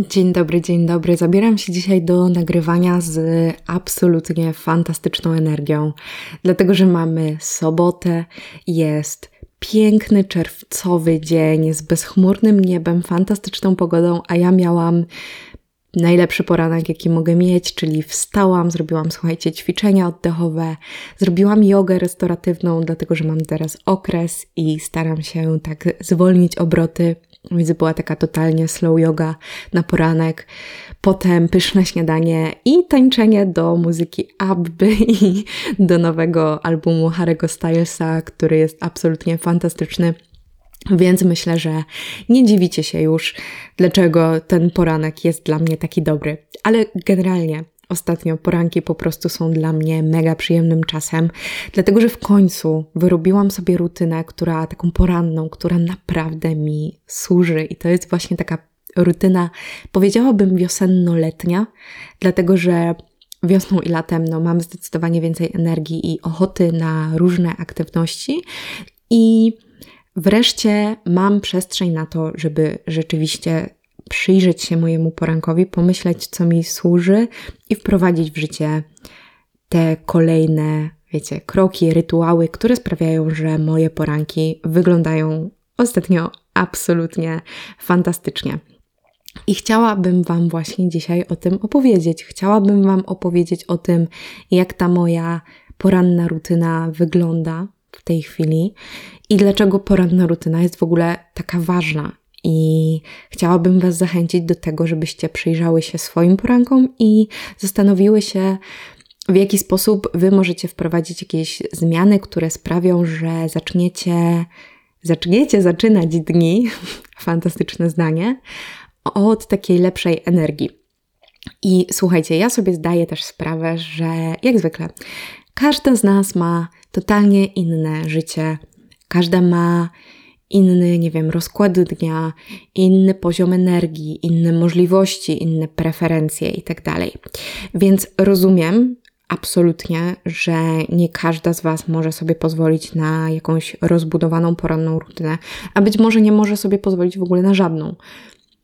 Dzień dobry. Zabieram się dzisiaj do nagrywania z absolutnie fantastyczną energią, dlatego że mamy sobotę, jest piękny czerwcowy dzień z bezchmurnym niebem, fantastyczną pogodą, a ja miałam najlepszy poranek, jaki mogę mieć, czyli wstałam, zrobiłam, słuchajcie, ćwiczenia oddechowe, zrobiłam jogę restauratywną, dlatego że mam teraz okres i staram się tak zwolnić obroty, więc była taka totalnie slow yoga na poranek, potem pyszne śniadanie i tańczenie do muzyki Abby i do nowego albumu Harry'ego Stylesa, który jest absolutnie fantastyczny. Więc myślę, że nie dziwicie się już, dlaczego ten poranek jest dla mnie taki dobry. Ale generalnie ostatnio poranki po prostu są dla mnie mega przyjemnym czasem, dlatego że w końcu wyrobiłam sobie rutynę, która taką poranną, która naprawdę mi służy i to jest właśnie taka rutyna, powiedziałabym wiosenno-letnia, dlatego że wiosną i latem mam zdecydowanie więcej energii i ochoty na różne aktywności i wreszcie mam przestrzeń na to, żeby rzeczywiście przyjrzeć się mojemu porankowi, pomyśleć, co mi służy i wprowadzić w życie te kolejne, kroki, rytuały, które sprawiają, że moje poranki wyglądają ostatnio absolutnie fantastycznie. I chciałabym Wam właśnie dzisiaj o tym opowiedzieć. Chciałabym Wam opowiedzieć o tym, jak ta moja poranna rutyna wygląda w tej chwili i dlaczego poranna rutyna jest w ogóle taka ważna. I chciałabym Was zachęcić do tego, żebyście przyjrzały się swoim porankom i zastanowiły się, w jaki sposób Wy możecie wprowadzić jakieś zmiany, które sprawią, że zaczniecie zaczynać dni, fantastyczne zdanie, od takiej lepszej energii. I słuchajcie, ja sobie zdaję też sprawę, że jak zwykle każda z nas ma totalnie inne życie, każda ma inny, rozkład dnia, inny poziom energii, inne możliwości, inne preferencje itd. Więc rozumiem absolutnie, że nie każda z Was może sobie pozwolić na jakąś rozbudowaną poranną rutynę, a być może nie może sobie pozwolić w ogóle na żadną,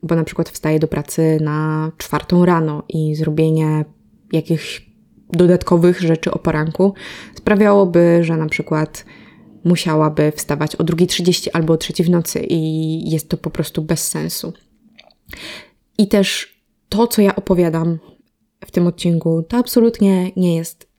bo na przykład wstaje do pracy na 4:00 rano i zrobienie jakichś dodatkowych rzeczy o poranku sprawiałoby, że na przykład musiałaby wstawać o 2:30 albo o 3:00 w nocy i jest to po prostu bez sensu. I też to, co ja opowiadam w tym odcinku, to absolutnie nie jest,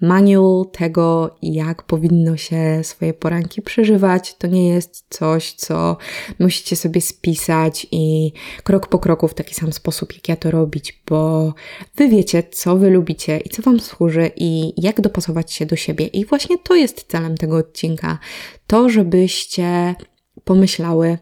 manual tego, jak powinno się swoje poranki przeżywać. To nie jest coś, co musicie sobie spisać i krok po kroku w taki sam sposób, jak ja to robić, bo Wy wiecie, co Wy lubicie i co Wam służy i jak dopasować się do siebie. I właśnie to jest celem tego odcinka. To, żebyście pomyślały,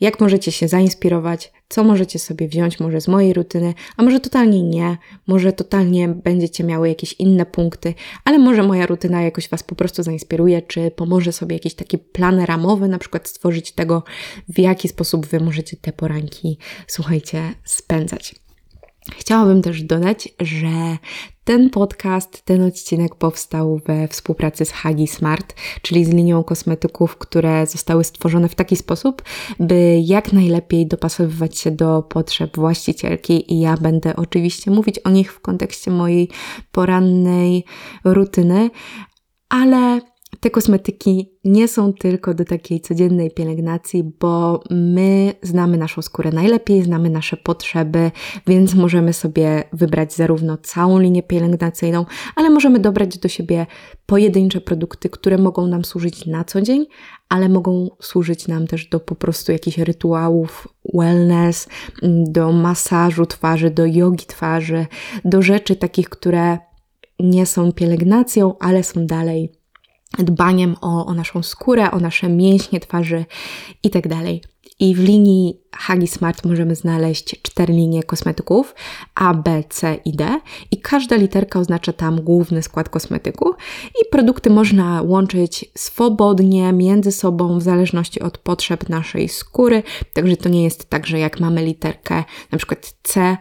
jak możecie się zainspirować, co możecie sobie wziąć może z mojej rutyny, a może totalnie nie, może totalnie będziecie miały jakieś inne punkty, ale może moja rutyna jakoś Was po prostu zainspiruje, czy pomoże sobie jakiś taki plan ramowy na przykład stworzyć tego, w jaki sposób Wy możecie te poranki, słuchajcie, spędzać. Chciałabym też dodać, że ten podcast, ten odcinek powstał we współpracy z Hagi Smart, czyli z linią kosmetyków, które zostały stworzone w taki sposób, by jak najlepiej dopasowywać się do potrzeb właścicielki i ja będę oczywiście mówić o nich w kontekście mojej porannej rutyny, ale te kosmetyki nie są tylko do takiej codziennej pielęgnacji, bo my znamy naszą skórę najlepiej, znamy nasze potrzeby, więc możemy sobie wybrać zarówno całą linię pielęgnacyjną, ale możemy dobrać do siebie pojedyncze produkty, które mogą nam służyć na co dzień, ale mogą służyć nam też do po prostu jakichś rytuałów wellness, do masażu twarzy, do jogi twarzy, do rzeczy takich, które nie są pielęgnacją, ale są dalej dbaniem o naszą skórę, o nasze mięśnie twarzy i tak dalej. I w linii Hagi Smart możemy znaleźć 4 linie kosmetyków A, B, C i D i każda literka oznacza tam główny skład kosmetyku i produkty można łączyć swobodnie między sobą w zależności od potrzeb naszej skóry, także to nie jest tak, że jak mamy literkę na przykład C,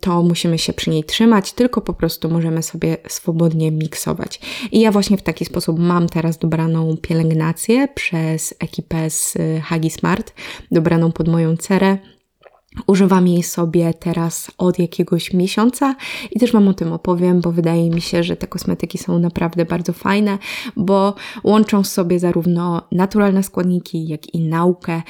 to musimy się przy niej trzymać, tylko po prostu możemy sobie swobodnie miksować. I ja właśnie w taki sposób mam teraz dobraną pielęgnację przez ekipę z Hagi Smart, dobraną pod moją cerę, Używam jej sobie teraz od jakiegoś miesiąca i też Wam o tym opowiem, bo wydaje mi się, że te kosmetyki są naprawdę bardzo fajne, bo łączą w sobie zarówno naturalne składniki, jak i naukę,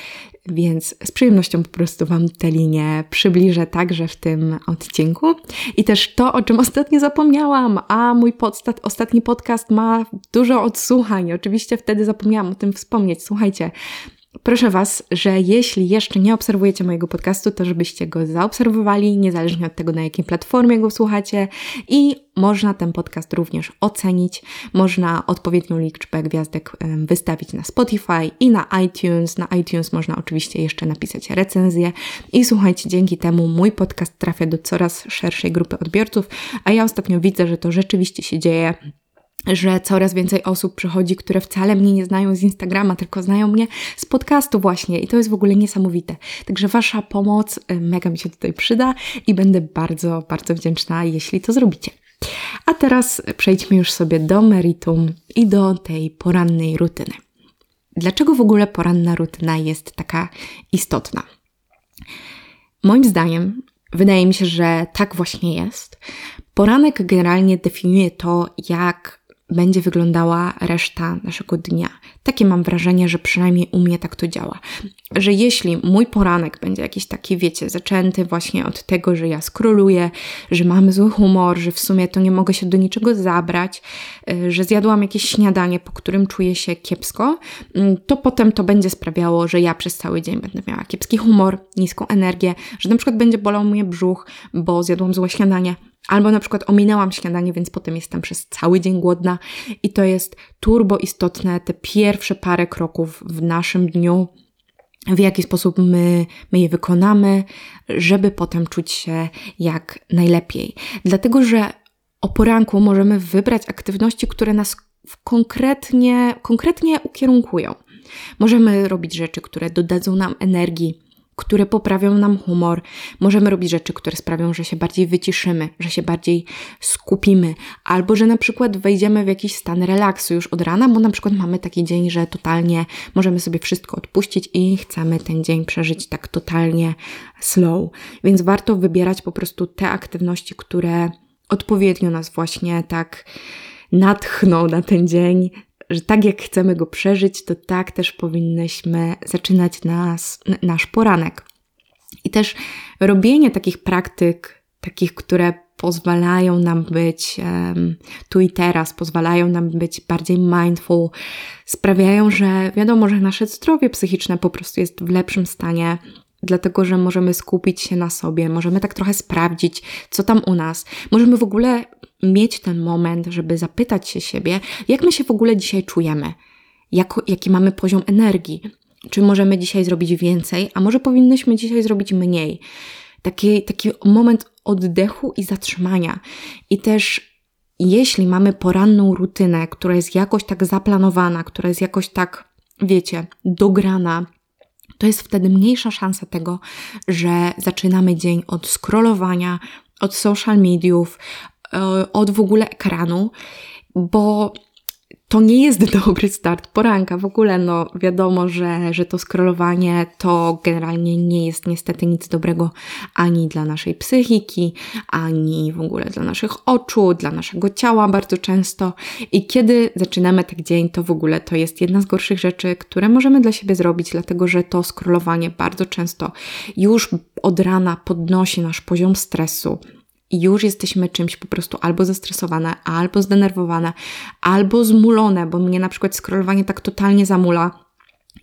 więc z przyjemnością po prostu Wam te linie przybliżę także w tym odcinku. I też to, o czym ostatnio zapomniałam, a mój ostatni podcast ma dużo odsłuchań. Oczywiście wtedy zapomniałam o tym wspomnieć. Słuchajcie, proszę Was, że jeśli jeszcze nie obserwujecie mojego podcastu, to żebyście go zaobserwowali, niezależnie od tego, na jakiej platformie go słuchacie, i można ten podcast również ocenić. Można odpowiednią liczbę gwiazdek wystawić na Spotify i na iTunes. Na iTunes można oczywiście jeszcze napisać recenzję. I słuchajcie, dzięki temu mój podcast trafia do coraz szerszej grupy odbiorców, a ja ostatnio widzę, że to rzeczywiście się dzieje, że coraz więcej osób przychodzi, które wcale mnie nie znają z Instagrama, tylko znają mnie z podcastu właśnie i to jest w ogóle niesamowite. Także Wasza pomoc mega mi się tutaj przyda i będę bardzo, bardzo wdzięczna, jeśli to zrobicie. A teraz przejdźmy już sobie do meritum i do tej porannej rutyny. Dlaczego w ogóle poranna rutyna jest taka istotna? Moim zdaniem, wydaje mi się, że tak właśnie jest. Poranek generalnie definiuje to, jak będzie wyglądała reszta naszego dnia. Takie mam wrażenie, że przynajmniej u mnie tak to działa. Że jeśli mój poranek będzie jakiś taki, wiecie, zaczęty właśnie od tego, że ja scrolluję, że mam zły humor, że w sumie to nie mogę się do niczego zabrać, że zjadłam jakieś śniadanie, po którym czuję się kiepsko, to potem to będzie sprawiało, że ja przez cały dzień będę miała kiepski humor, niską energię, że na przykład będzie bolał mnie brzuch, bo zjadłam złe śniadanie. Albo na przykład ominęłam śniadanie, więc potem jestem przez cały dzień głodna i to jest turbo istotne, te pierwsze parę kroków w naszym dniu, w jaki sposób my je wykonamy, żeby potem czuć się jak najlepiej. Dlatego, że o poranku możemy wybrać aktywności, które nas konkretnie ukierunkują. Możemy robić rzeczy, które dodadzą nam energii, które poprawią nam humor. Możemy robić rzeczy, które sprawią, że się bardziej wyciszymy, że się bardziej skupimy, albo że na przykład wejdziemy w jakiś stan relaksu już od rana, bo na przykład mamy taki dzień, że totalnie możemy sobie wszystko odpuścić i chcemy ten dzień przeżyć tak totalnie slow. Więc warto wybierać po prostu te aktywności, które odpowiednio nas właśnie tak natchną na ten dzień, że tak jak chcemy go przeżyć, to tak też powinnyśmy zaczynać nasz poranek. I też robienie takich praktyk, takich, które pozwalają nam być tu i teraz, pozwalają nam być bardziej mindful, sprawiają, że wiadomo, że nasze zdrowie psychiczne po prostu jest w lepszym stanie, dlatego, że możemy skupić się na sobie, możemy tak trochę sprawdzić, co tam u nas. Możemy w ogóle mieć ten moment, żeby zapytać się siebie, jak my się w ogóle dzisiaj czujemy, jaki mamy poziom energii, czy możemy dzisiaj zrobić więcej, a może powinnyśmy dzisiaj zrobić mniej. Taki moment oddechu i zatrzymania. I też jeśli mamy poranną rutynę, która jest jakoś tak zaplanowana, która jest jakoś tak, wiecie, dograna, to jest wtedy mniejsza szansa tego, że zaczynamy dzień od scrollowania, od social mediów, od w ogóle ekranu, bo to nie jest dobry start poranka. W ogóle no wiadomo, że to scrollowanie to generalnie nie jest niestety nic dobrego ani dla naszej psychiki, ani w ogóle dla naszych oczu, dla naszego ciała bardzo często. I kiedy zaczynamy tak dzień, to w ogóle to jest jedna z gorszych rzeczy, które możemy dla siebie zrobić, dlatego że to scrollowanie bardzo często już od rana podnosi nasz poziom stresu. I już jesteśmy czymś po prostu albo zestresowane, albo zdenerwowane, albo zmulone, bo mnie na przykład scrollowanie tak totalnie zamula.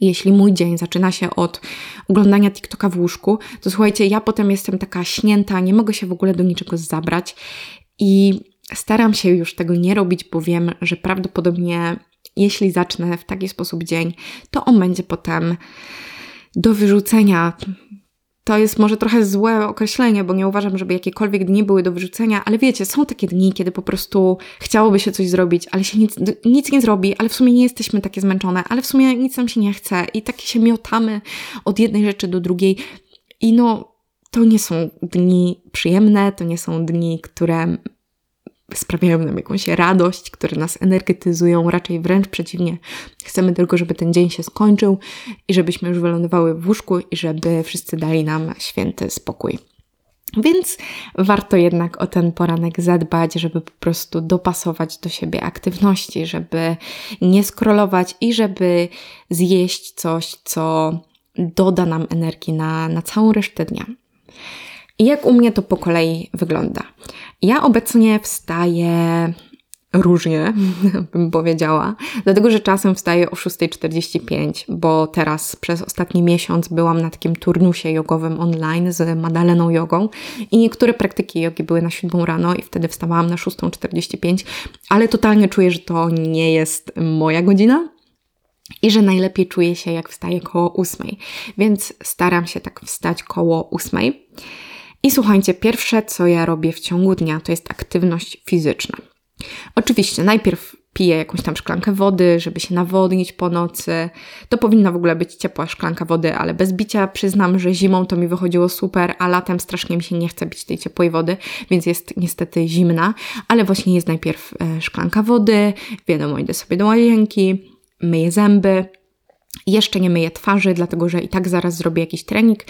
Jeśli mój dzień zaczyna się od oglądania TikToka w łóżku, to słuchajcie, ja potem jestem taka śnięta, nie mogę się w ogóle do niczego zabrać i staram się już tego nie robić, bo wiem, że prawdopodobnie jeśli zacznę w taki sposób dzień, to on będzie potem do wyrzucenia. To jest może trochę złe określenie, bo nie uważam, żeby jakiekolwiek dni były do wyrzucenia, ale wiecie, są takie dni, kiedy po prostu chciałoby się coś zrobić, ale się nic nie zrobi, ale w sumie nie jesteśmy takie zmęczone, ale w sumie nic nam się nie chce i takie się miotamy od jednej rzeczy do drugiej i no, to nie są dni przyjemne, to nie są dni, które sprawiają nam jakąś radość, które nas energetyzują, raczej wręcz przeciwnie. Chcemy tylko, żeby ten dzień się skończył i żebyśmy już wylądowały w łóżku i żeby wszyscy dali nam święty spokój. Więc warto jednak o ten poranek zadbać, żeby po prostu dopasować do siebie aktywności, żeby nie scrollować i żeby zjeść coś, co doda nam energii na całą resztę dnia. I jak u mnie to po kolei wygląda? Ja obecnie wstaję różnie, bym powiedziała, dlatego że czasem wstaję o 6:45, bo teraz przez ostatni miesiąc byłam na takim turnusie jogowym online z Madaleną jogą i niektóre praktyki jogi były na 7 rano i wtedy wstawałam na 6:45, ale totalnie czuję, że to nie jest moja godzina. I że najlepiej czuję się, jak wstaję koło 8, więc staram się tak wstać koło 8. I słuchajcie, pierwsze, co ja robię w ciągu dnia, to jest aktywność fizyczna. Oczywiście najpierw piję jakąś tam szklankę wody, żeby się nawodnić po nocy. To powinna w ogóle być ciepła szklanka wody, ale bez bicia. Przyznam, że zimą to mi wychodziło super, a latem strasznie mi się nie chce pić tej ciepłej wody, więc jest niestety zimna. Ale właśnie jest najpierw szklanka wody, wiadomo, idę sobie do łazienki, myję zęby, jeszcze nie myję twarzy, dlatego że i tak zaraz zrobię jakiś trening.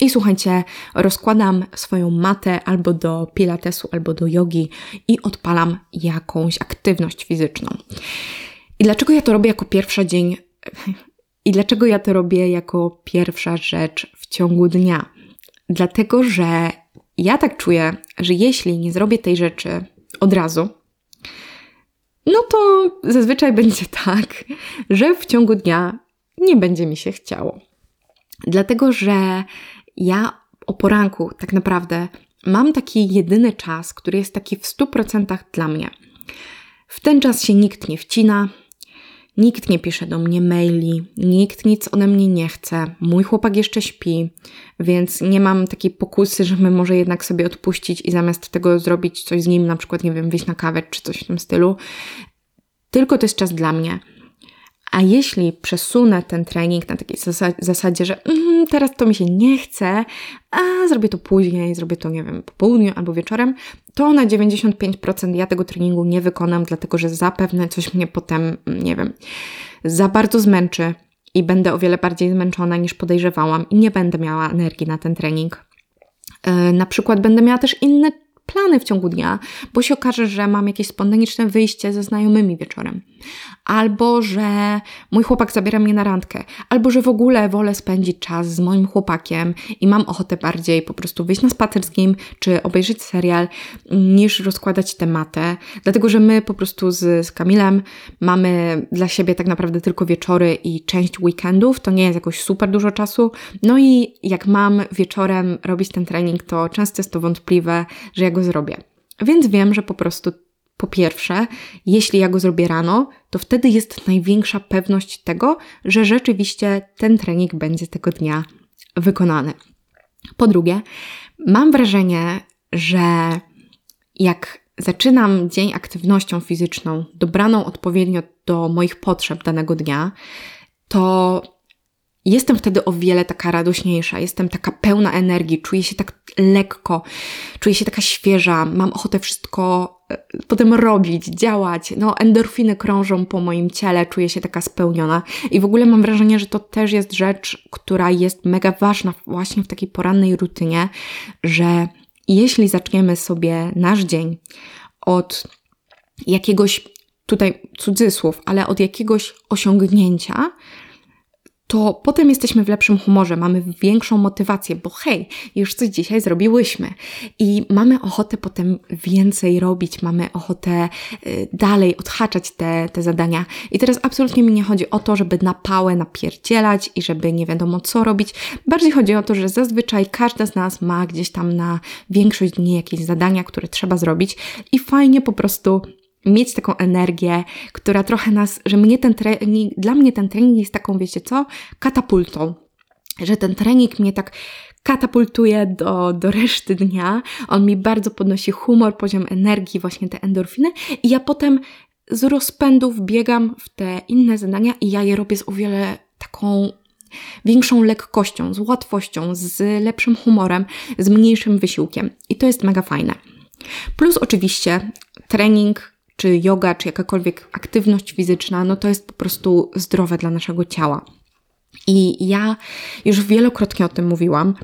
I słuchajcie, rozkładam swoją matę albo do pilatesu, albo do jogi i odpalam jakąś aktywność fizyczną. I dlaczego ja to robię jako pierwszy dzień? I dlaczego ja to robię jako pierwsza rzecz w ciągu dnia? Dlatego, że ja tak czuję, że jeśli nie zrobię tej rzeczy od razu, no to zazwyczaj będzie tak, że w ciągu dnia nie będzie mi się chciało. Dlatego, że ja o poranku tak naprawdę mam taki jedyny czas, który jest taki w 100% dla mnie. W ten czas się nikt nie wcina, nikt nie pisze do mnie maili, nikt nic ode mnie nie chce, mój chłopak jeszcze śpi, więc nie mam takiej pokusy, żeby może jednak sobie odpuścić i zamiast tego zrobić coś z nim, na przykład, nie wiem, wyjść na kawę czy coś w tym stylu. Tylko to jest czas dla mnie. A jeśli przesunę ten trening na takiej zasadzie, że teraz to mi się nie chce, a zrobię to później, zrobię to, nie wiem, po południu albo wieczorem, to na 95% ja tego treningu nie wykonam, dlatego że zapewne coś mnie potem, nie wiem, za bardzo zmęczy i będę o wiele bardziej zmęczona niż podejrzewałam i nie będę miała energii na ten trening. Na przykład będę miała też inne plany w ciągu dnia, bo się okaże, że mam jakieś spontaniczne wyjście ze znajomymi wieczorem. Albo, że mój chłopak zabiera mnie na randkę. Albo, że w ogóle wolę spędzić czas z moim chłopakiem i mam ochotę bardziej po prostu wyjść na spacer z nim, czy obejrzeć serial, niż rozkładać tę matę. Dlatego, że my po prostu z Kamilem mamy dla siebie tak naprawdę tylko wieczory i część weekendów. To nie jest jakoś super dużo czasu. No i jak mam wieczorem robić ten trening, to często jest to wątpliwe, że ja go zrobię. Więc wiem, że po prostu po pierwsze, jeśli ja go zrobię rano, to wtedy jest największa pewność tego, że rzeczywiście ten trening będzie tego dnia wykonany. Po drugie, mam wrażenie, że jak zaczynam dzień aktywnością fizyczną, dobraną odpowiednio do moich potrzeb danego dnia, to jestem wtedy o wiele taka radośniejsza, jestem taka pełna energii, czuję się tak lekko, czuję się taka świeża, mam ochotę wszystko potem robić, działać, no endorfiny krążą po moim ciele, czuję się taka spełniona i w ogóle mam wrażenie, że to też jest rzecz, która jest mega ważna właśnie w takiej porannej rutynie, że jeśli zaczniemy sobie nasz dzień od jakiegoś, tutaj cudzysłów, ale od jakiegoś osiągnięcia, to potem jesteśmy w lepszym humorze, mamy większą motywację, bo hej, już coś dzisiaj zrobiłyśmy i mamy ochotę potem więcej robić, mamy ochotę dalej odhaczać te zadania. I teraz absolutnie mi nie chodzi o to, żeby na pałę napierdzielać i żeby nie wiadomo co robić. Bardziej chodzi o to, że zazwyczaj każda z nas ma gdzieś tam na większość dni jakieś zadania, które trzeba zrobić i fajnie po prostu mieć taką energię, która trochę nas, że dla mnie ten trening jest taką, wiecie co, katapultą. Że ten trening mnie tak katapultuje do reszty dnia. On mi bardzo podnosi humor, poziom energii, właśnie te endorfiny i ja potem z rozpędów biegam w te inne zadania i ja je robię z o wiele taką większą lekkością, z łatwością, z lepszym humorem, z mniejszym wysiłkiem. I to jest mega fajne. Plus oczywiście trening, czy joga, czy jakakolwiek aktywność fizyczna, no to jest po prostu zdrowe dla naszego ciała. I ja już wielokrotnie o tym mówiłam,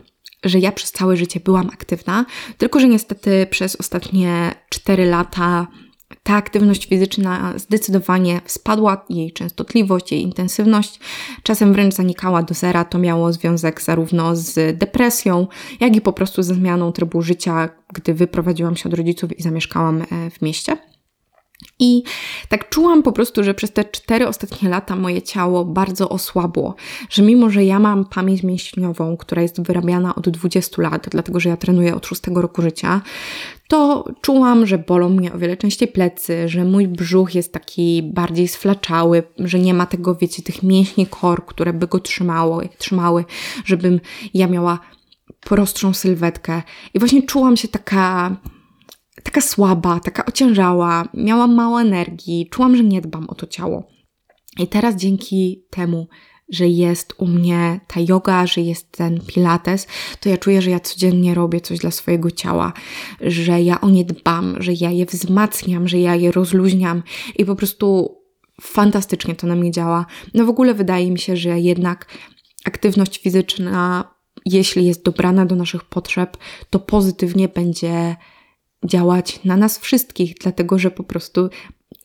że ja przez całe życie byłam aktywna, tylko że niestety przez ostatnie 4 lata ta aktywność fizyczna zdecydowanie spadła, jej częstotliwość, jej intensywność, czasem wręcz zanikała do zera. To miało związek zarówno z depresją, jak i po prostu ze zmianą trybu życia, gdy wyprowadziłam się od rodziców i zamieszkałam w mieście. I tak czułam po prostu, że przez te 4 ostatnie lata moje ciało bardzo osłabło, że mimo, że ja mam pamięć mięśniową, która jest wyrabiana od 20 lat, dlatego że ja trenuję od 6 roku życia, to czułam, że bolą mnie o wiele częściej plecy, że mój brzuch jest taki bardziej sflaczały, że nie ma tego, wiecie, tych mięśni core, które by go trzymały, żebym ja miała prostszą sylwetkę. I właśnie czułam się taka słaba, taka ociężała, miałam mało energii, czułam, że nie dbam o to ciało. I teraz dzięki temu, że jest u mnie ta joga, że jest ten pilates, to ja czuję, że ja codziennie robię coś dla swojego ciała, że ja o nie dbam, że ja je wzmacniam, że ja je rozluźniam i po prostu fantastycznie to na mnie działa. No w ogóle wydaje mi się, że jednak aktywność fizyczna, jeśli jest dobrana do naszych potrzeb, to pozytywnie będzie działać na nas wszystkich, dlatego że po prostu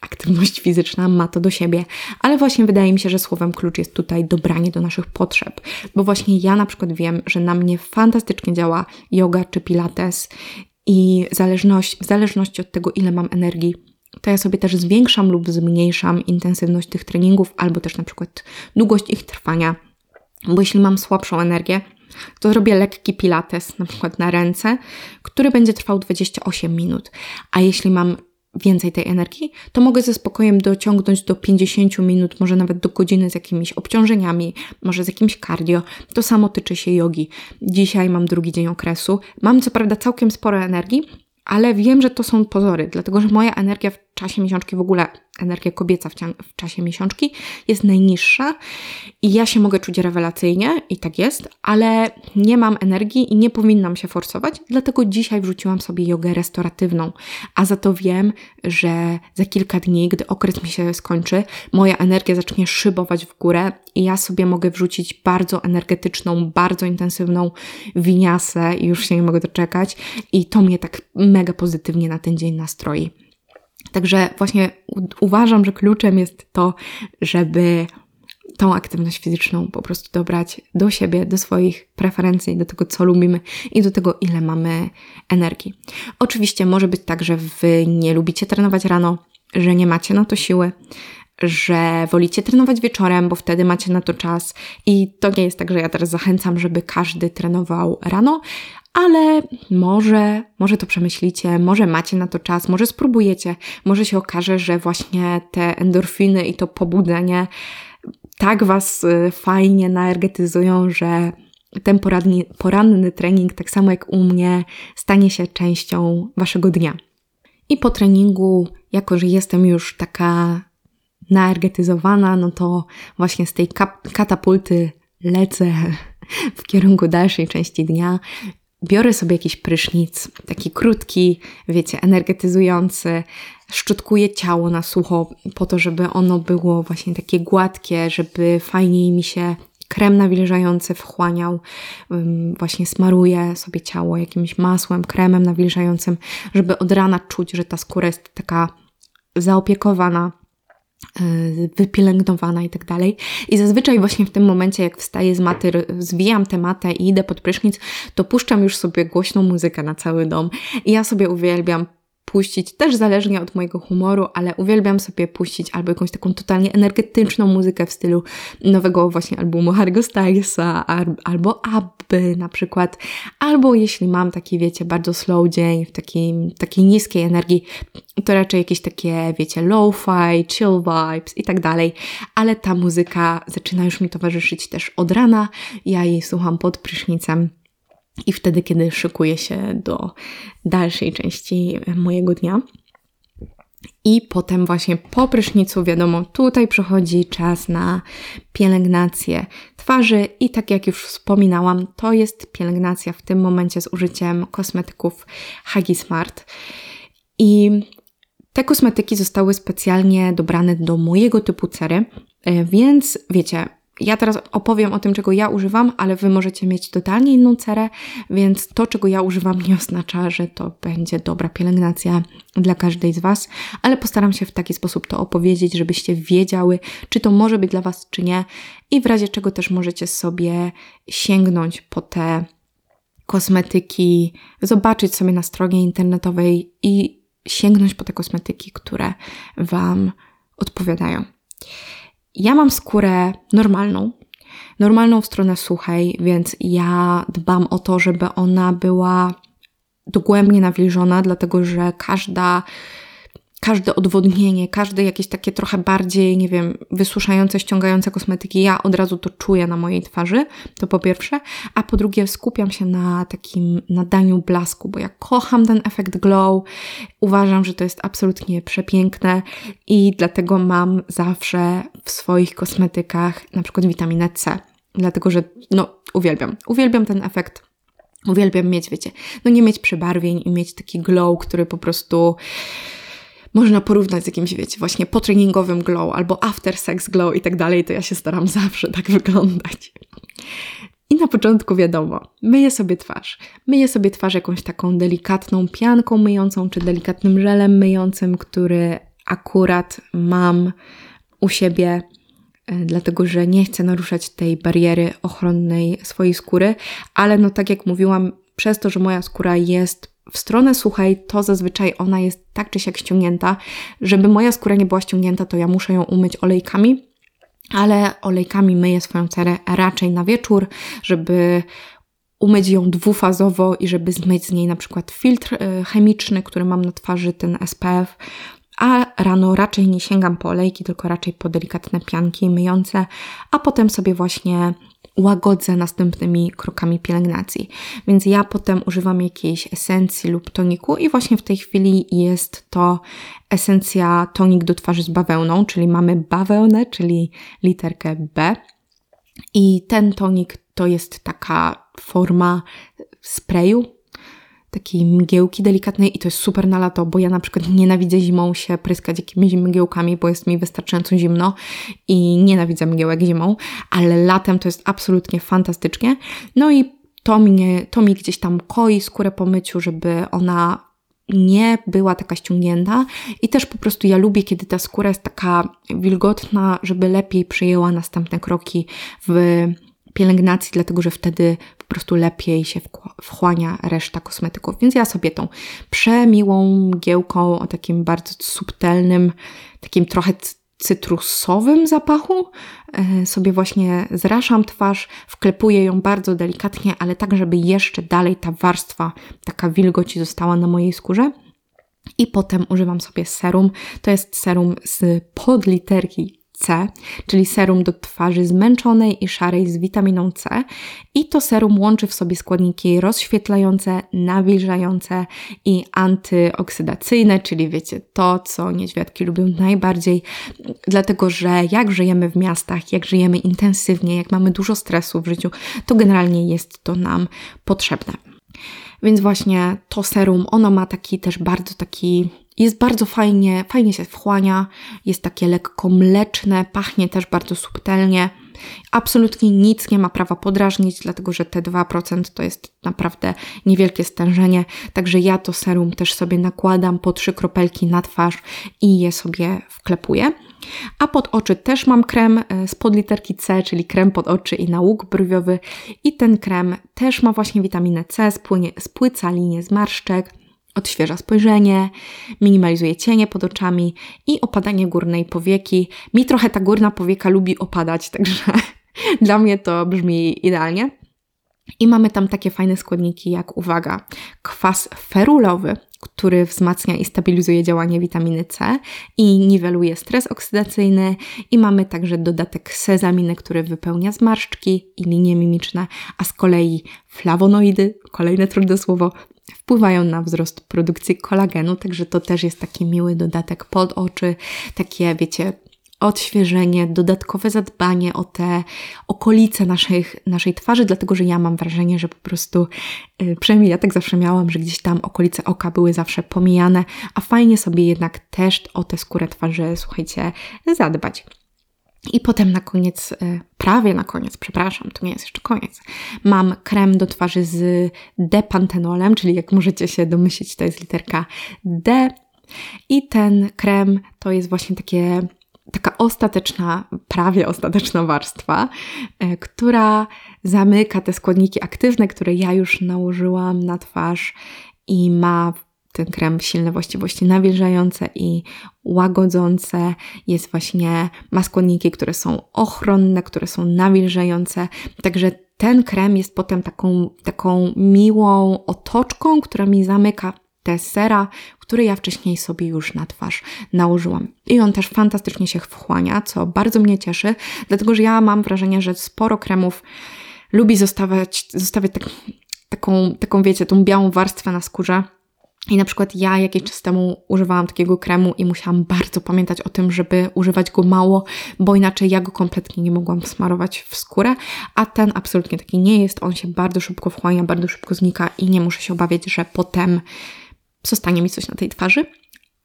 aktywność fizyczna ma to do siebie. Ale właśnie wydaje mi się, że słowem klucz jest tutaj dobranie do naszych potrzeb, bo właśnie ja na przykład wiem, że na mnie fantastycznie działa joga czy pilates i w zależności od tego, ile mam energii, to ja sobie też zwiększam lub zmniejszam intensywność tych treningów albo też na przykład długość ich trwania, bo jeśli mam słabszą energię, to robię lekki pilates, na przykład na ręce, który będzie trwał 28 minut. A jeśli mam więcej tej energii, to mogę ze spokojem dociągnąć do 50 minut, może nawet do godziny z jakimiś obciążeniami, może z jakimś cardio. To samo tyczy się jogi. Dzisiaj mam drugi dzień okresu. Mam co prawda całkiem sporo energii, ale wiem, że to są pozory, dlatego że moja energia w czasie miesiączki, w ogóle energia kobieca w czasie miesiączki jest najniższa i ja się mogę czuć rewelacyjnie i tak jest, ale nie mam energii i nie powinnam się forsować, dlatego dzisiaj wrzuciłam sobie jogę restauratywną, a za to wiem, że za kilka dni, gdy okres mi się skończy, moja energia zacznie szybować w górę i ja sobie mogę wrzucić bardzo energetyczną, bardzo intensywną winiasę i już się nie mogę doczekać i to mnie tak mega pozytywnie na ten dzień nastroi. Także właśnie uważam, że kluczem jest to, żeby tą aktywność fizyczną po prostu dobrać do siebie, do swoich preferencji, do tego, co lubimy i do tego, ile mamy energii. Oczywiście może być tak, że Wy nie lubicie trenować rano, że nie macie na to siły, że wolicie trenować wieczorem, bo wtedy macie na to czas i to nie jest tak, że ja teraz zachęcam, żeby każdy trenował rano, ale może to przemyślicie, może macie na to czas, może spróbujecie, może się okaże, że właśnie te endorfiny i to pobudzenie tak Was fajnie naenergetyzują, że ten poranny trening, tak samo jak u mnie, stanie się częścią Waszego dnia. I po treningu, jako że jestem już taka naergetyzowana, no to właśnie z tej katapulty lecę w kierunku dalszej części dnia. Biorę sobie jakiś prysznic, taki krótki, wiecie, energetyzujący, szczotkuję ciało na sucho po to, żeby ono było właśnie takie gładkie, żeby fajniej mi się krem nawilżający wchłaniał, właśnie smaruję sobie ciało jakimś masłem, kremem nawilżającym, żeby od rana czuć, że ta skóra jest taka zaopiekowana, wypielęgnowana i tak dalej. I zazwyczaj właśnie w tym momencie, jak wstaję z maty, zwijam tę matę i idę pod prysznic, to puszczam już sobie głośną muzykę na cały dom. I ja sobie uwielbiam puścić, też zależnie od mojego humoru, ale uwielbiam sobie puścić albo jakąś taką totalnie energetyczną muzykę w stylu nowego właśnie albumu Harry'ego Stylesa, albo Abby na przykład, albo jeśli mam taki, wiecie, bardzo slow dzień, w takiej niskiej energii, to raczej jakieś takie, wiecie, lo-fi, chill vibes i tak dalej, ale ta muzyka zaczyna już mi towarzyszyć też od rana, ja jej słucham pod prysznicem. I wtedy, kiedy szykuję się do dalszej części mojego dnia. I potem właśnie po prysznicu, wiadomo, tutaj przychodzi czas na pielęgnację twarzy i tak jak już wspominałam, to jest pielęgnacja w tym momencie z użyciem kosmetyków Hagi Smart. I Te kosmetyki zostały specjalnie dobrane do mojego typu cery, więc wiecie, ja teraz opowiem o tym, czego ja używam, ale Wy możecie mieć totalnie inną cerę, więc to, czego ja używam, nie oznacza, że to będzie dobra pielęgnacja dla każdej z Was, ale postaram się w taki sposób to opowiedzieć, żebyście wiedziały, czy to może być dla Was, czy nie i w razie czego też możecie sobie sięgnąć po te kosmetyki, zobaczyć sobie na stronie internetowej i sięgnąć po te kosmetyki, które Wam odpowiadają. Ja mam skórę normalną w stronę suchej, więc ja dbam o to, żeby ona była dogłębnie nawilżona, dlatego że każde odwodnienie, każde jakieś takie trochę bardziej, nie wiem, wysuszające, ściągające kosmetyki, ja od razu to czuję na mojej twarzy, to po pierwsze, a po drugie skupiam się na takim nadaniu blasku, bo ja kocham ten efekt glow, uważam, że to jest absolutnie przepiękne i dlatego mam zawsze w swoich kosmetykach na przykład witaminę C, dlatego że uwielbiam ten efekt. Uwielbiam mieć, wiecie, nie mieć przebarwień i mieć taki glow, który po prostu można porównać z jakimś, wiecie, właśnie potreningowym glow albo after sex glow i tak dalej, to ja się staram zawsze tak wyglądać. I na początku wiadomo, myję sobie twarz. Myję sobie twarz jakąś taką delikatną pianką myjącą czy delikatnym żelem myjącym, który akurat mam u siebie, dlatego że nie chcę naruszać tej bariery ochronnej swojej skóry, ale tak jak mówiłam, przez to, że moja skóra jest w stronę suchej, to zazwyczaj ona jest tak czy siak ściągnięta. Żeby moja skóra nie była ściągnięta, to ja muszę ją umyć olejkami, ale olejkami myję swoją cerę raczej na wieczór, żeby umyć ją dwufazowo i żeby zmyć z niej na przykład filtr chemiczny, który mam na twarzy, ten SPF, a rano raczej nie sięgam po olejki, tylko raczej po delikatne pianki myjące, a potem sobie właśnie łagodzę następnymi krokami pielęgnacji. Więc ja potem używam jakiejś esencji lub toniku i właśnie w tej chwili jest to esencja tonik do twarzy z bawełną, czyli mamy bawełnę, czyli literkę B. I ten tonik to jest taka forma sprayu, takiej mgiełki delikatnej i to jest super na lato, bo ja na przykład nienawidzę zimą się pryskać jakimiś mgiełkami, bo jest mi wystarczająco zimno i nienawidzę mgiełek zimą, ale latem to jest absolutnie fantastycznie. I to mi gdzieś tam koi skórę po myciu, żeby ona nie była taka ściągnięta i też po prostu ja lubię, kiedy ta skóra jest taka wilgotna, żeby lepiej przyjęła następne kroki w pielęgnacji, dlatego że wtedy po prostu lepiej się wchłania reszta kosmetyków. Więc ja sobie tą przemiłą mgiełką o takim bardzo subtelnym, takim trochę cytrusowym zapachu sobie właśnie zraszam twarz, wklepuję ją bardzo delikatnie, ale tak, żeby jeszcze dalej ta warstwa, taka wilgoci została na mojej skórze. I potem używam sobie serum. To jest serum z podliterki C, czyli serum do twarzy zmęczonej i szarej z witaminą C i to serum łączy w sobie składniki rozświetlające, nawilżające i antyoksydacyjne, czyli wiecie, to co niedźwiadki lubią najbardziej, dlatego że jak żyjemy w miastach, jak żyjemy intensywnie, jak mamy dużo stresu w życiu, to generalnie jest to nam potrzebne. Więc właśnie to serum, ono ma taki też bardzo taki, jest bardzo fajnie się wchłania, jest takie lekko mleczne, pachnie też bardzo subtelnie. Absolutnie nic nie ma prawa podrażnić, dlatego że te 2% to jest naprawdę niewielkie stężenie, także ja to serum też sobie nakładam po 3 kropelki na twarz i je sobie wklepuję. A pod oczy też mam krem z podliterki C, czyli krem pod oczy i na łuk brwiowy i ten krem też ma właśnie witaminę C, spłyca linię zmarszczek, odświeża spojrzenie, minimalizuje cienie pod oczami i opadanie górnej powieki. Mi trochę ta górna powieka lubi opadać, także dla mnie to brzmi idealnie. I mamy tam takie fajne składniki jak, uwaga, kwas ferulowy, który wzmacnia i stabilizuje działanie witaminy C i niweluje stres oksydacyjny i mamy także dodatek sezaminy, który wypełnia zmarszczki i linie mimiczne, a z kolei flawonoidy, kolejne trudne słowo, wpływają na wzrost produkcji kolagenu, także to też jest taki miły dodatek pod oczy, takie wiecie odświeżenie, dodatkowe zadbanie o te okolice naszej twarzy, dlatego że ja mam wrażenie, że po prostu, przynajmniej ja tak zawsze miałam, że gdzieś tam okolice oka były zawsze pomijane, a fajnie sobie jednak też o tę skórę twarzy, słuchajcie, zadbać. I potem na koniec, prawie na koniec, przepraszam, to nie jest jeszcze koniec, mam krem do twarzy z D-pantenolem, czyli jak możecie się domyślić, to jest literka D. I ten krem to jest właśnie taka ostateczna, prawie ostateczna warstwa, która zamyka te składniki aktywne, które ja już nałożyłam na twarz i ma ten krem silne właściwości nawilżające i łagodzące. Jest właśnie, ma składniki, które są ochronne, które są nawilżające, także ten krem jest potem taką miłą otoczką, która mi zamyka te sera, które ja wcześniej sobie już na twarz nałożyłam. I on też fantastycznie się wchłania, co bardzo mnie cieszy, dlatego że ja mam wrażenie, że sporo kremów lubi zostawiać taką, wiecie, tą białą warstwę na skórze. I na przykład ja jakiś czas temu używałam takiego kremu i musiałam bardzo pamiętać o tym, żeby używać go mało, bo inaczej ja go kompletnie nie mogłam smarować w skórę, a ten absolutnie taki nie jest. On się bardzo szybko wchłania, bardzo szybko znika i nie muszę się obawiać, że potem zostanie mi coś na tej twarzy.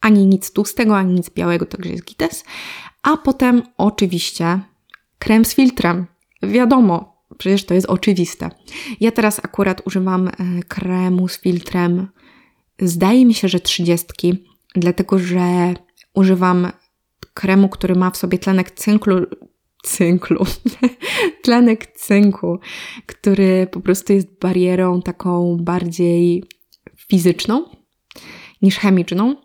Ani nic tłustego, ani nic białego, także jest gites. A potem oczywiście krem z filtrem. Wiadomo, przecież to jest oczywiste. Ja teraz akurat używam kremu z filtrem, zdaje mi się, że 30, dlatego że używam kremu, który ma w sobie tlenek cynku, który po prostu jest barierą taką bardziej fizyczną niż chemiczną,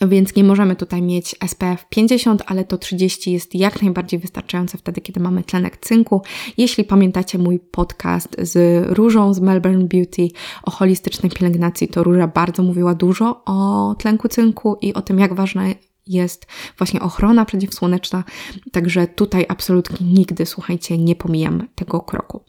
więc nie możemy tutaj mieć SPF 50, ale to 30 jest jak najbardziej wystarczające wtedy, kiedy mamy tlenek cynku. Jeśli pamiętacie mój podcast z Różą z Melbourne Beauty o holistycznej pielęgnacji, to Róża bardzo mówiła dużo o tlenku cynku i o tym, jak ważna jest właśnie ochrona przeciwsłoneczna, także tutaj absolutnie nigdy, słuchajcie, nie pomijam tego kroku.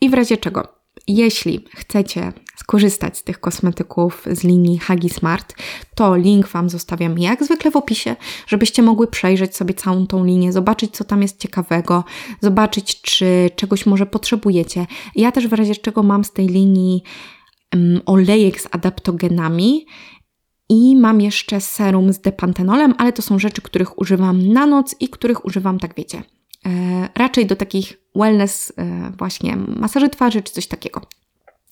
I w razie czego, jeśli chcecie skorzystać z tych kosmetyków z linii Hagi Smart, to link Wam zostawiam jak zwykle w opisie, żebyście mogły przejrzeć sobie całą tą linię, zobaczyć, co tam jest ciekawego, zobaczyć, czy czegoś może potrzebujecie. Ja też w razie czego mam z tej linii olejek z adaptogenami i mam jeszcze serum z depantenolem, ale to są rzeczy, których używam na noc i których używam, tak wiecie, raczej do takich wellness, właśnie masaży twarzy czy coś takiego.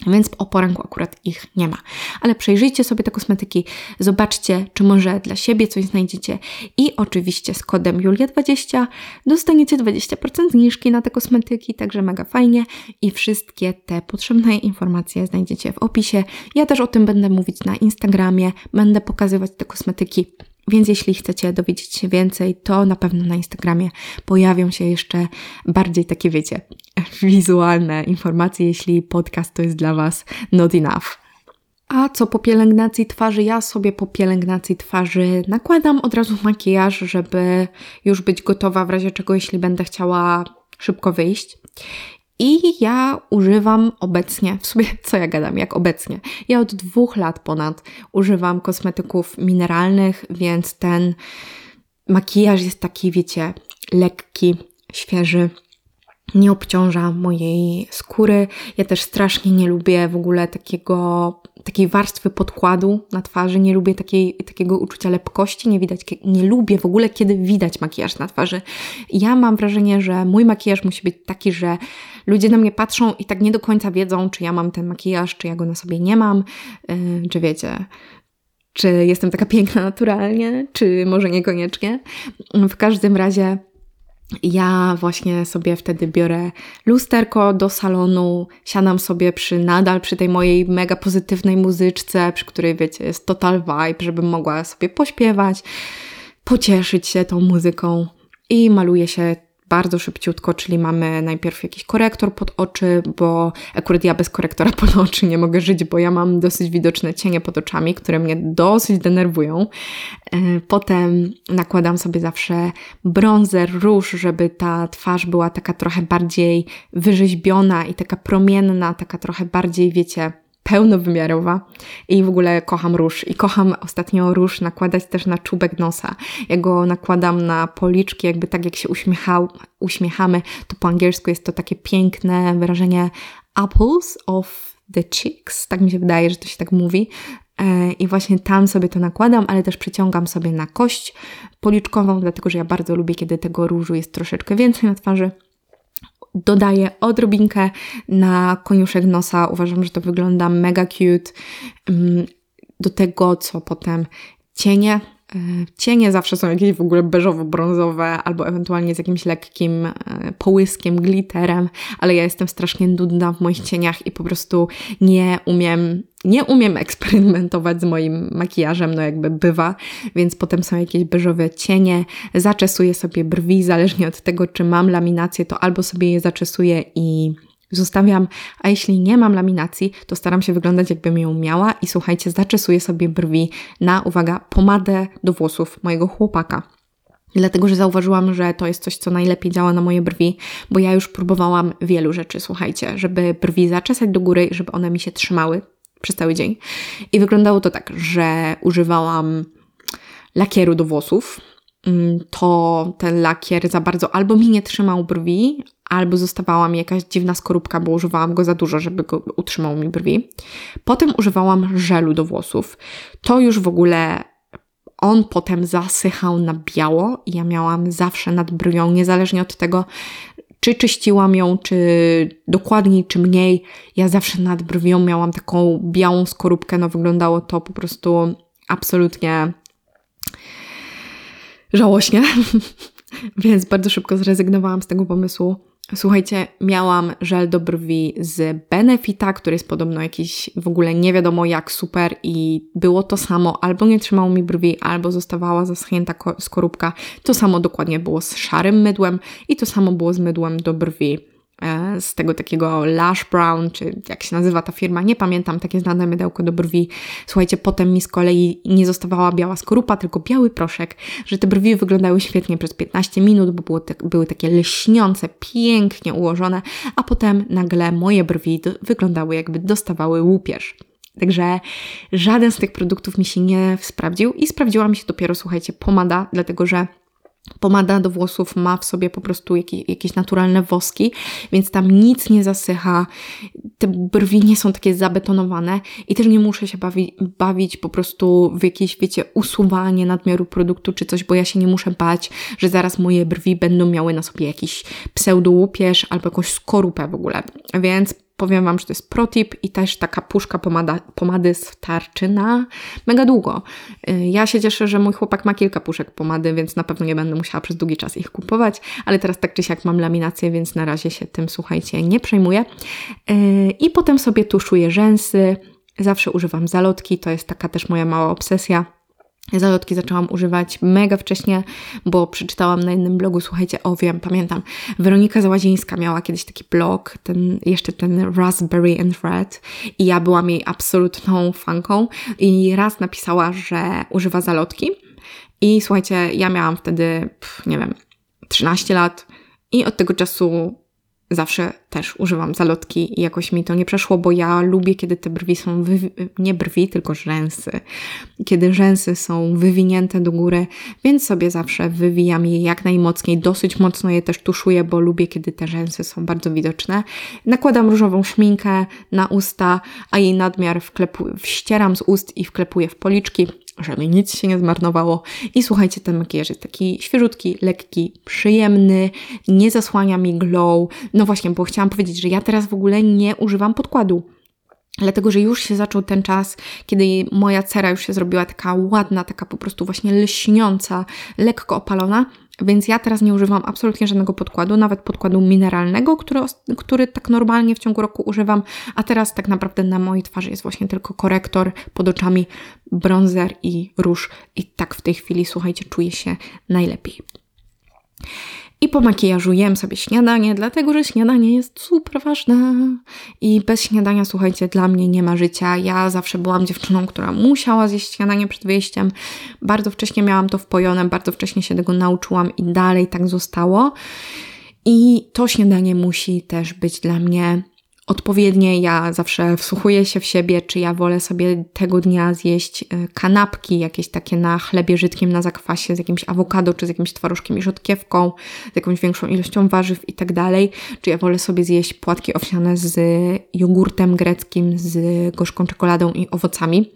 Więc o poranku akurat ich nie ma. Ale przejrzyjcie sobie te kosmetyki, zobaczcie, czy może dla siebie coś znajdziecie i oczywiście z kodem Julia20 dostaniecie 20% zniżki na te kosmetyki, także mega fajnie i wszystkie te potrzebne informacje znajdziecie w opisie. Ja też o tym będę mówić na Instagramie, będę pokazywać te kosmetyki, więc jeśli chcecie dowiedzieć się więcej, to na pewno na Instagramie pojawią się jeszcze bardziej takie, wiecie, wizualne informacje, jeśli podcast to jest dla Was not enough. A co po pielęgnacji twarzy? Ja sobie po pielęgnacji twarzy nakładam od razu makijaż, żeby już być gotowa w razie czego, jeśli będę chciała szybko wyjść. I ja używam obecnie, w sumie co ja gadam, jak obecnie? Ja od 2 lat ponad używam kosmetyków mineralnych, więc ten makijaż jest taki, wiecie, lekki, świeży, nie obciąża mojej skóry. Ja też strasznie nie lubię w ogóle takiej warstwy podkładu na twarzy, nie lubię takiego uczucia lepkości, nie lubię w ogóle, kiedy widać makijaż na twarzy. Ja mam wrażenie, że mój makijaż musi być taki, że ludzie na mnie patrzą i tak nie do końca wiedzą, czy ja mam ten makijaż, czy ja go na sobie nie mam, czy wiecie, czy jestem taka piękna naturalnie, czy może niekoniecznie. W każdym razie ja właśnie sobie wtedy biorę lusterko do salonu, siadam sobie nadal przy tej mojej mega pozytywnej muzyczce, przy której, wiecie, jest total vibe, żebym mogła sobie pośpiewać, pocieszyć się tą muzyką i maluję się bardzo szybciutko, czyli mamy najpierw jakiś korektor pod oczy, bo akurat ja bez korektora pod oczy nie mogę żyć, bo ja mam dosyć widoczne cienie pod oczami, które mnie dosyć denerwują. Potem nakładam sobie zawsze bronzer, róż, żeby ta twarz była taka trochę bardziej wyrzeźbiona i taka promienna, taka trochę bardziej, wiecie, pełnowymiarowa i w ogóle kocham róż i kocham ostatnio róż nakładać też na czubek nosa. Ja go nakładam na policzki, jakby tak jak się uśmiechamy, to po angielsku jest to takie piękne wyrażenie apples of the cheeks, tak mi się wydaje, że to się tak mówi. I właśnie tam sobie to nakładam, ale też przyciągam sobie na kość policzkową, dlatego że ja bardzo lubię, kiedy tego różu jest troszeczkę więcej na twarzy. Dodaję odrobinkę na koniuszek nosa. Uważam, że to wygląda mega cute. Do tego, co potem cienie. Cienie zawsze są jakieś w ogóle beżowo-brązowe albo ewentualnie z jakimś lekkim połyskiem, glitterem, ale ja jestem strasznie nudna w moich cieniach i po prostu nie umiem eksperymentować z moim makijażem, no jakby bywa, więc potem są jakieś beżowe cienie, zaczesuję sobie brwi, zależnie od tego, czy mam laminację, to albo sobie je zaczesuję i zostawiam, a jeśli nie mam laminacji, to staram się wyglądać, jakbym ją miała i słuchajcie, zaczesuję sobie brwi na, uwaga, pomadę do włosów mojego chłopaka. Dlatego, że zauważyłam, że to jest coś, co najlepiej działa na moje brwi, bo ja już próbowałam wielu rzeczy, słuchajcie, żeby brwi zaczesać do góry i żeby one mi się trzymały przez cały dzień. I wyglądało to tak, że używałam lakieru do włosów, to ten lakier za bardzo albo mi nie trzymał brwi, albo zostawała mi jakaś dziwna skorupka, bo używałam go za dużo, żeby go utrzymał mi brwi. Potem używałam żelu do włosów. To już w ogóle on potem zasychał na biało i ja miałam zawsze nad brwią, niezależnie od tego, czy czyściłam ją, czy dokładniej, czy mniej, ja zawsze nad brwią miałam taką białą skorupkę, no wyglądało to po prostu absolutnie żałośnie, więc bardzo szybko zrezygnowałam z tego pomysłu. Słuchajcie, miałam żel do brwi z Benefita, który jest podobno jakiś w ogóle nie wiadomo jak super i było to samo, albo nie trzymało mi brwi, albo zostawała zaschnięta skorupka. To samo dokładnie było z szarym mydłem i to samo było z mydłem do brwi z tego takiego Lush Brown, czy jak się nazywa ta firma, nie pamiętam, takie znane mydełko do brwi. Słuchajcie, potem mi z kolei nie zostawała biała skorupa, tylko biały proszek, że te brwi wyglądały świetnie przez 15 minut, bo były takie lśniące, pięknie ułożone, a potem nagle moje brwi wyglądały jakby dostawały łupież. Także żaden z tych produktów mi się nie sprawdził i sprawdziła mi się dopiero, słuchajcie, pomada, dlatego że pomada do włosów ma w sobie po prostu jakieś naturalne woski, więc tam nic nie zasycha, te brwi nie są takie zabetonowane i też nie muszę się bawić po prostu w jakieś, wiecie, usuwanie nadmiaru produktu czy coś, bo ja się nie muszę bać, że zaraz moje brwi będą miały na sobie jakiś pseudołupież albo jakąś skorupę w ogóle, więc powiem Wam, że to jest protip i też taka puszka pomady starczy na mega długo. Ja się cieszę, że mój chłopak ma kilka puszek pomady, więc na pewno nie będę musiała przez długi czas ich kupować, ale teraz tak czy siak mam laminację, więc na razie się tym, słuchajcie, nie przejmuję. I potem sobie tuszuję rzęsy, zawsze używam zalotki, to jest taka też moja mała obsesja. Zalotki zaczęłam używać mega wcześnie, bo przeczytałam na jednym blogu, słuchajcie, pamiętam, Weronika Załazińska miała kiedyś taki blog, ten Raspberry and Red i ja byłam jej absolutną fanką i raz napisała, że używa zalotki i słuchajcie, ja miałam wtedy, 13 lat i od tego czasu zawsze też używam zalotki i jakoś mi to nie przeszło, bo ja lubię, kiedy te brwi są, nie brwi, tylko rzęsy. Kiedy rzęsy są wywinięte do góry, więc sobie zawsze wywijam je jak najmocniej. Dosyć mocno je też tuszuję, bo lubię, kiedy te rzęsy są bardzo widoczne. Nakładam różową szminkę na usta, a jej nadmiar ścieram z ust i wklepuję w policzki, żeby nic się nie zmarnowało. I słuchajcie, ten makijaż jest taki świeżutki, lekki, przyjemny, nie zasłania mi glow. No właśnie, bo chciałam powiedzieć, że ja teraz w ogóle nie używam podkładu. Dlatego, że już się zaczął ten czas, kiedy moja cera już się zrobiła taka ładna, taka po prostu właśnie lśniąca, lekko opalona. Więc ja teraz nie używam absolutnie żadnego podkładu, nawet podkładu mineralnego, który tak normalnie w ciągu roku używam, a teraz tak naprawdę na mojej twarzy jest właśnie tylko korektor pod oczami, bronzer i róż. I tak w tej chwili, słuchajcie, czuję się najlepiej. I po makijażu jem sobie śniadanie, dlatego że śniadanie jest super ważne i bez śniadania, słuchajcie, dla mnie nie ma życia. Ja zawsze byłam dziewczyną, która musiała zjeść śniadanie przed wyjściem. Bardzo wcześnie miałam to wpojone, bardzo wcześnie się tego nauczyłam i dalej tak zostało. I to śniadanie musi też być dla mnie odpowiednie. Ja zawsze wsłuchuję się w siebie, czy ja wolę sobie tego dnia zjeść kanapki, jakieś takie na chlebie żydkim, na zakwasie, z jakimś awokado, czy z jakimś twarożkiem i rzodkiewką, z jakąś większą ilością warzyw i tak dalej. Czy ja wolę sobie zjeść płatki owsiane z jogurtem greckim, z gorzką czekoladą i owocami.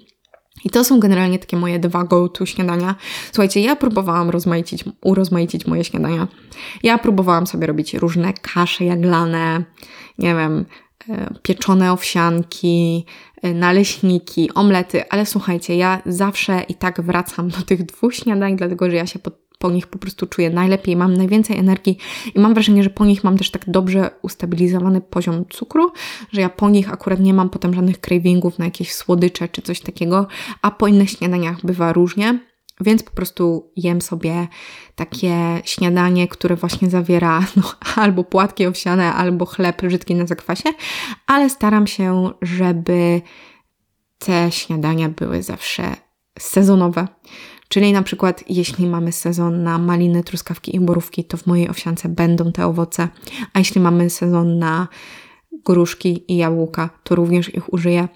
I to są generalnie takie moje dwa go-to śniadania. Słuchajcie, ja próbowałam urozmaicić moje śniadania. Ja próbowałam sobie robić różne kasze jaglane, nie wiem, pieczone owsianki, naleśniki, omlety, ale słuchajcie, ja zawsze i tak wracam do tych dwóch śniadań, dlatego że ja się po nich po prostu czuję najlepiej, mam najwięcej energii i mam wrażenie, że po nich mam też tak dobrze ustabilizowany poziom cukru, że ja po nich akurat nie mam potem żadnych cravingów na jakieś słodycze czy coś takiego, a po innych śniadaniach bywa różnie, więc po prostu jem sobie takie śniadanie, które właśnie zawiera albo płatki owsiane, albo chleb żydki na zakwasie, ale staram się, żeby te śniadania były zawsze sezonowe. Czyli na przykład jeśli mamy sezon na maliny, truskawki i borówki, to w mojej owsiance będą te owoce, a jeśli mamy sezon na gruszki i jabłka, to również ich użyję.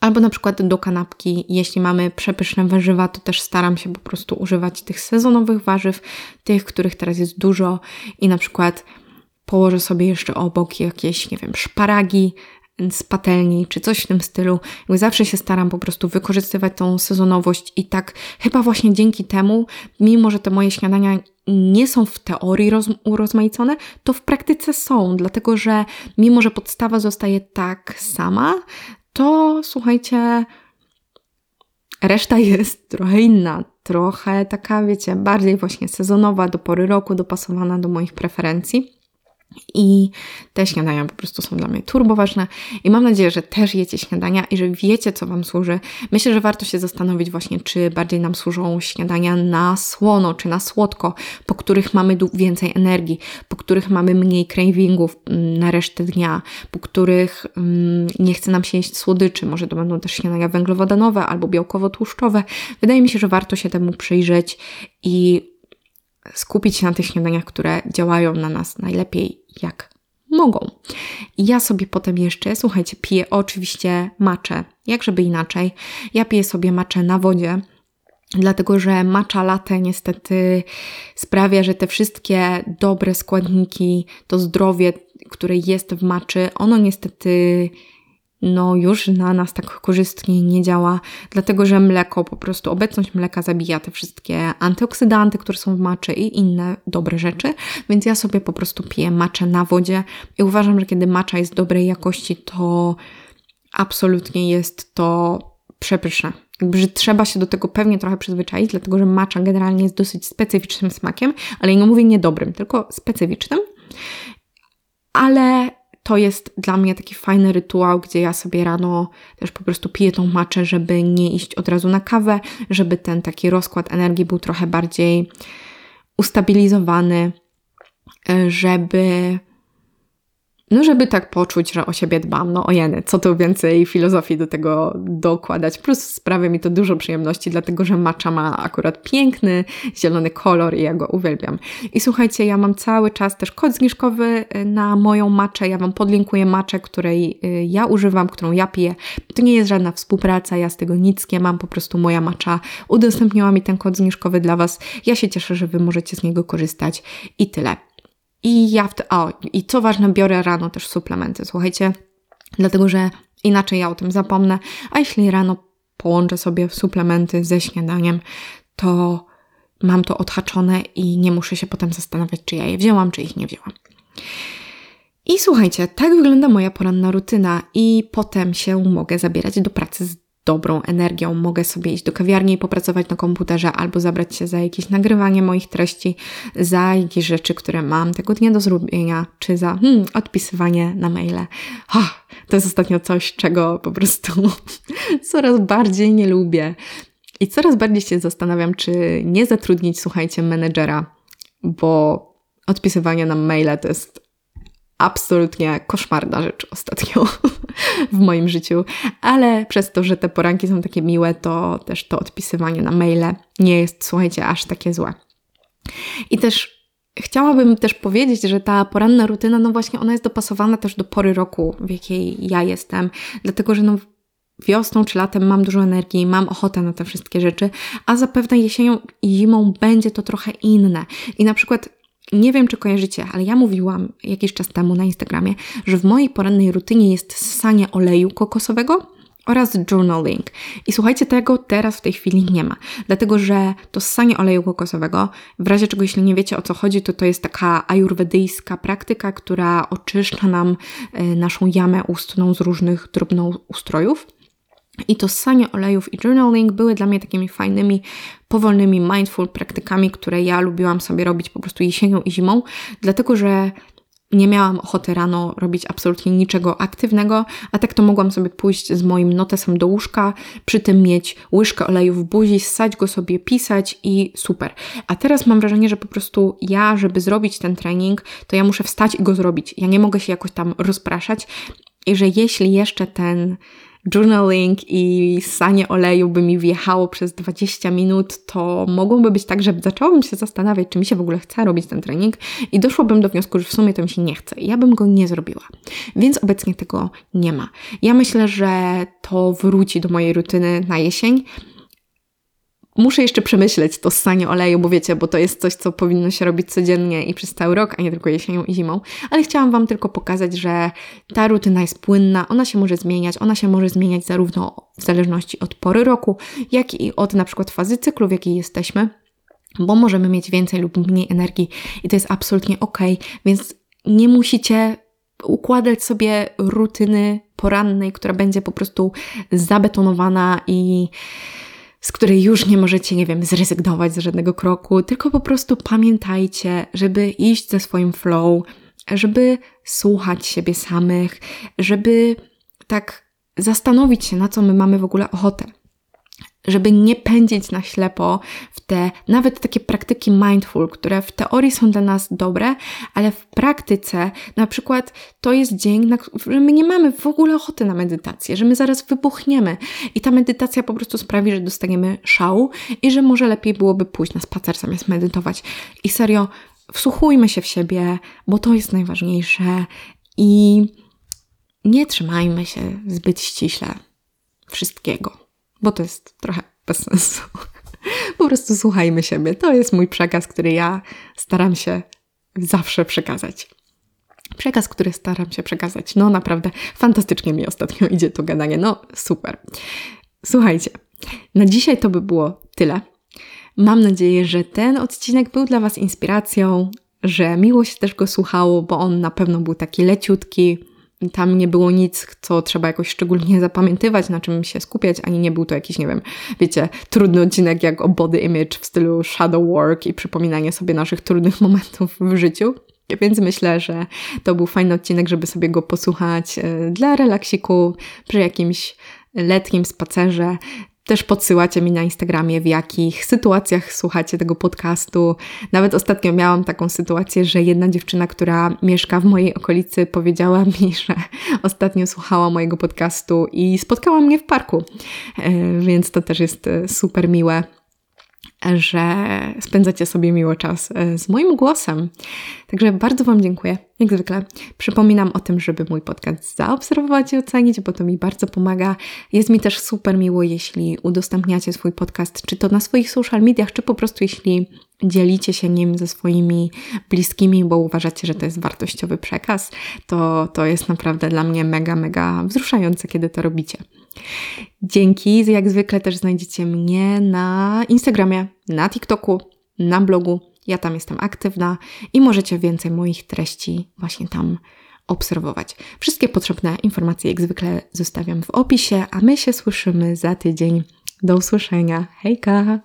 Albo na przykład do kanapki, jeśli mamy przepyszne warzywa, to też staram się po prostu używać tych sezonowych warzyw, tych, których teraz jest dużo i na przykład położę sobie jeszcze obok jakieś, nie wiem, szparagi, z patelni, czy coś w tym stylu. Zawsze się staram po prostu wykorzystywać tą sezonowość i tak chyba właśnie dzięki temu, mimo że te moje śniadania nie są w teorii urozmaicone, to w praktyce są, dlatego że mimo że podstawa zostaje tak sama, to słuchajcie, reszta jest trochę inna, trochę taka, wiecie, bardziej właśnie sezonowa, do pory roku, dopasowana do moich preferencji. I te śniadania po prostu są dla mnie turboważne i mam nadzieję, że też jecie śniadania i że wiecie, co Wam służy. Myślę, że warto się zastanowić właśnie, czy bardziej nam służą śniadania na słono, czy na słodko, po których mamy więcej energii, po których mamy mniej cravingów na resztę dnia, po których nie chce nam się jeść słodyczy. Może to będą też śniadania węglowodanowe albo białkowo-tłuszczowe. Wydaje mi się, że warto się temu przyjrzeć i skupić się na tych śniadaniach, które działają na nas najlepiej, jak mogą. Ja sobie potem jeszcze, słuchajcie, piję oczywiście maczę, jak żeby inaczej. Ja piję sobie maczę na wodzie, dlatego że matcha latte niestety sprawia, że te wszystkie dobre składniki, to zdrowie, które jest w matczy, ono niestety już na nas tak korzystnie nie działa, dlatego że mleko, po prostu obecność mleka zabija te wszystkie antyoksydanty, które są w matczy i inne dobre rzeczy, więc ja sobie po prostu piję matchę na wodzie i uważam, że kiedy matcha jest dobrej jakości, to absolutnie jest to przepyszne. Jakby, że trzeba się do tego pewnie trochę przyzwyczaić, dlatego że matcha generalnie jest dosyć specyficznym smakiem, ale nie mówię niedobrym, tylko specyficznym, ale to jest dla mnie taki fajny rytuał, gdzie ja sobie rano też po prostu piję tą matchę, żeby nie iść od razu na kawę, żeby ten taki rozkład energii był trochę bardziej ustabilizowany, żeby tak poczuć, że o siebie dbam. Co tu więcej filozofii do tego dokładać. Plus sprawia mi to dużo przyjemności, dlatego że matcha ma akurat piękny, zielony kolor i ja go uwielbiam. I słuchajcie, ja mam cały czas też kod zniżkowy na moją matchę. Ja Wam podlinkuję matchę, której ja używam, którą ja piję. To nie jest żadna współpraca, ja z tego nic nie mam, po prostu moja matcha udostępniła mi ten kod zniżkowy dla Was. Ja się cieszę, że Wy możecie z niego korzystać i tyle. I co ważne, biorę rano też suplementy, słuchajcie, dlatego że inaczej ja o tym zapomnę, a jeśli rano połączę sobie suplementy ze śniadaniem, to mam to odhaczone i nie muszę się potem zastanawiać, czy ja je wzięłam, czy ich nie wzięłam. I słuchajcie, tak wygląda moja poranna rutyna i potem się mogę zabierać do pracy z dobrą energią. Mogę sobie iść do kawiarni i popracować na komputerze albo zabrać się za jakieś nagrywanie moich treści, za jakieś rzeczy, które mam tego dnia do zrobienia, czy za odpisywanie na maile. To jest ostatnio coś, czego po prostu coraz bardziej nie lubię. I coraz bardziej się zastanawiam, czy nie zatrudnić, słuchajcie, menedżera, bo odpisywanie na maile to jest absolutnie koszmarna rzecz ostatnio w moim życiu, ale przez to, że te poranki są takie miłe, to też to odpisywanie na maile nie jest, słuchajcie, aż takie złe. I też Chciałabym też powiedzieć, że ta poranna rutyna, no właśnie ona jest dopasowana też do pory roku, w jakiej ja jestem, dlatego że no wiosną czy latem mam dużo energii, mam ochotę na te wszystkie rzeczy, a zapewne jesienią i zimą będzie to trochę inne. I na przykład, nie wiem czy kojarzycie, ale ja mówiłam jakiś czas temu na Instagramie, że w mojej porannej rutynie jest ssanie oleju kokosowego oraz journaling. I słuchajcie, tego teraz w tej chwili nie ma, dlatego że to ssanie oleju kokosowego, w razie czego jeśli nie wiecie o co chodzi, to jest taka ajurwedyjska praktyka, która oczyszcza nam naszą jamę ustną z różnych drobnoustrojów. I to ssanie olejów i journaling były dla mnie takimi fajnymi, powolnymi, mindful praktykami, które ja lubiłam sobie robić po prostu jesienią i zimą, dlatego że nie miałam ochoty rano robić absolutnie niczego aktywnego, a tak to mogłam sobie pójść z moim notesem do łóżka, przy tym mieć łyżkę oleju w buzi, ssać go sobie, pisać i super. A teraz mam wrażenie, że po prostu ja, żeby zrobić ten trening, to ja muszę wstać i go zrobić. Ja nie mogę się jakoś tam rozpraszać i że jeśli jeszcze ten journaling i ssanie oleju by mi wjechało przez 20 minut, to mogłoby być tak, że zaczęłabym się zastanawiać, czy mi się w ogóle chce robić ten trening i doszłabym do wniosku, że w sumie to mi się nie chce. Ja bym go nie zrobiła. Więc obecnie tego nie ma. Ja myślę, że to wróci do mojej rutyny na jesień. Muszę jeszcze przemyśleć to ssanie oleju, bo wiecie, bo to jest coś, co powinno się robić codziennie i przez cały rok, a nie tylko jesienią i zimą. Ale chciałam Wam tylko pokazać, że ta rutyna jest płynna, ona się może zmieniać zarówno w zależności od pory roku, jak i od na przykład fazy cyklu, w jakiej jesteśmy, bo możemy mieć więcej lub mniej energii i to jest absolutnie okej, więc nie musicie układać sobie rutyny porannej, która będzie po prostu zabetonowana i z której już nie możecie, zrezygnować z żadnego kroku, tylko po prostu pamiętajcie, żeby iść ze swoim flow, żeby słuchać siebie samych, żeby tak zastanowić się, na co my mamy w ogóle ochotę, żeby nie pędzić na ślepo w te nawet takie praktyki mindful, które w teorii są dla nas dobre, ale w praktyce na przykład to jest dzień, że my nie mamy w ogóle ochoty na medytację, że my zaraz wybuchniemy i ta medytacja po prostu sprawi, że dostaniemy szału i że może lepiej byłoby pójść na spacer zamiast medytować. I serio, wsłuchujmy się w siebie, bo to jest najważniejsze i nie trzymajmy się zbyt ściśle wszystkiego. Bo to jest trochę bez sensu. Po prostu słuchajmy siebie. To jest mój przekaz, który ja staram się zawsze przekazać. Przekaz, który staram się przekazać. No naprawdę fantastycznie mi ostatnio idzie to gadanie. No super. Słuchajcie, na dzisiaj to by było tyle. Mam nadzieję, że ten odcinek był dla Was inspiracją, że miło się też go słuchało, bo on na pewno był taki leciutki. Tam nie było nic, co trzeba jakoś szczególnie zapamiętywać, na czym się skupiać, ani nie był to jakiś, trudny odcinek jak o body image w stylu shadow work i przypominanie sobie naszych trudnych momentów w życiu. Więc myślę, że to był fajny odcinek, żeby sobie go posłuchać dla relaksiku przy jakimś letnim spacerze. Też podsyłacie mi na Instagramie, w jakich sytuacjach słuchacie tego podcastu. Nawet ostatnio miałam taką sytuację, że jedna dziewczyna, która mieszka w mojej okolicy, powiedziała mi, że ostatnio słuchała mojego podcastu i spotkała mnie w parku. Więc to też jest super miłe, że spędzacie sobie miło czas z moim głosem. Także bardzo Wam dziękuję, jak zwykle. Przypominam o tym, żeby mój podcast zaobserwować i ocenić, bo to mi bardzo pomaga. Jest mi też super miło, jeśli udostępniacie swój podcast, czy to na swoich social mediach, czy po prostu jeśli dzielicie się nim ze swoimi bliskimi, bo uważacie, że to jest wartościowy przekaz. To jest naprawdę dla mnie mega, mega wzruszające, kiedy to robicie. Dzięki, jak zwykle też znajdziecie mnie na Instagramie, na TikToku, na blogu, ja tam jestem aktywna i możecie więcej moich treści właśnie tam obserwować. Wszystkie potrzebne informacje jak zwykle zostawiam w opisie, a my się słyszymy za tydzień. Do usłyszenia, hejka!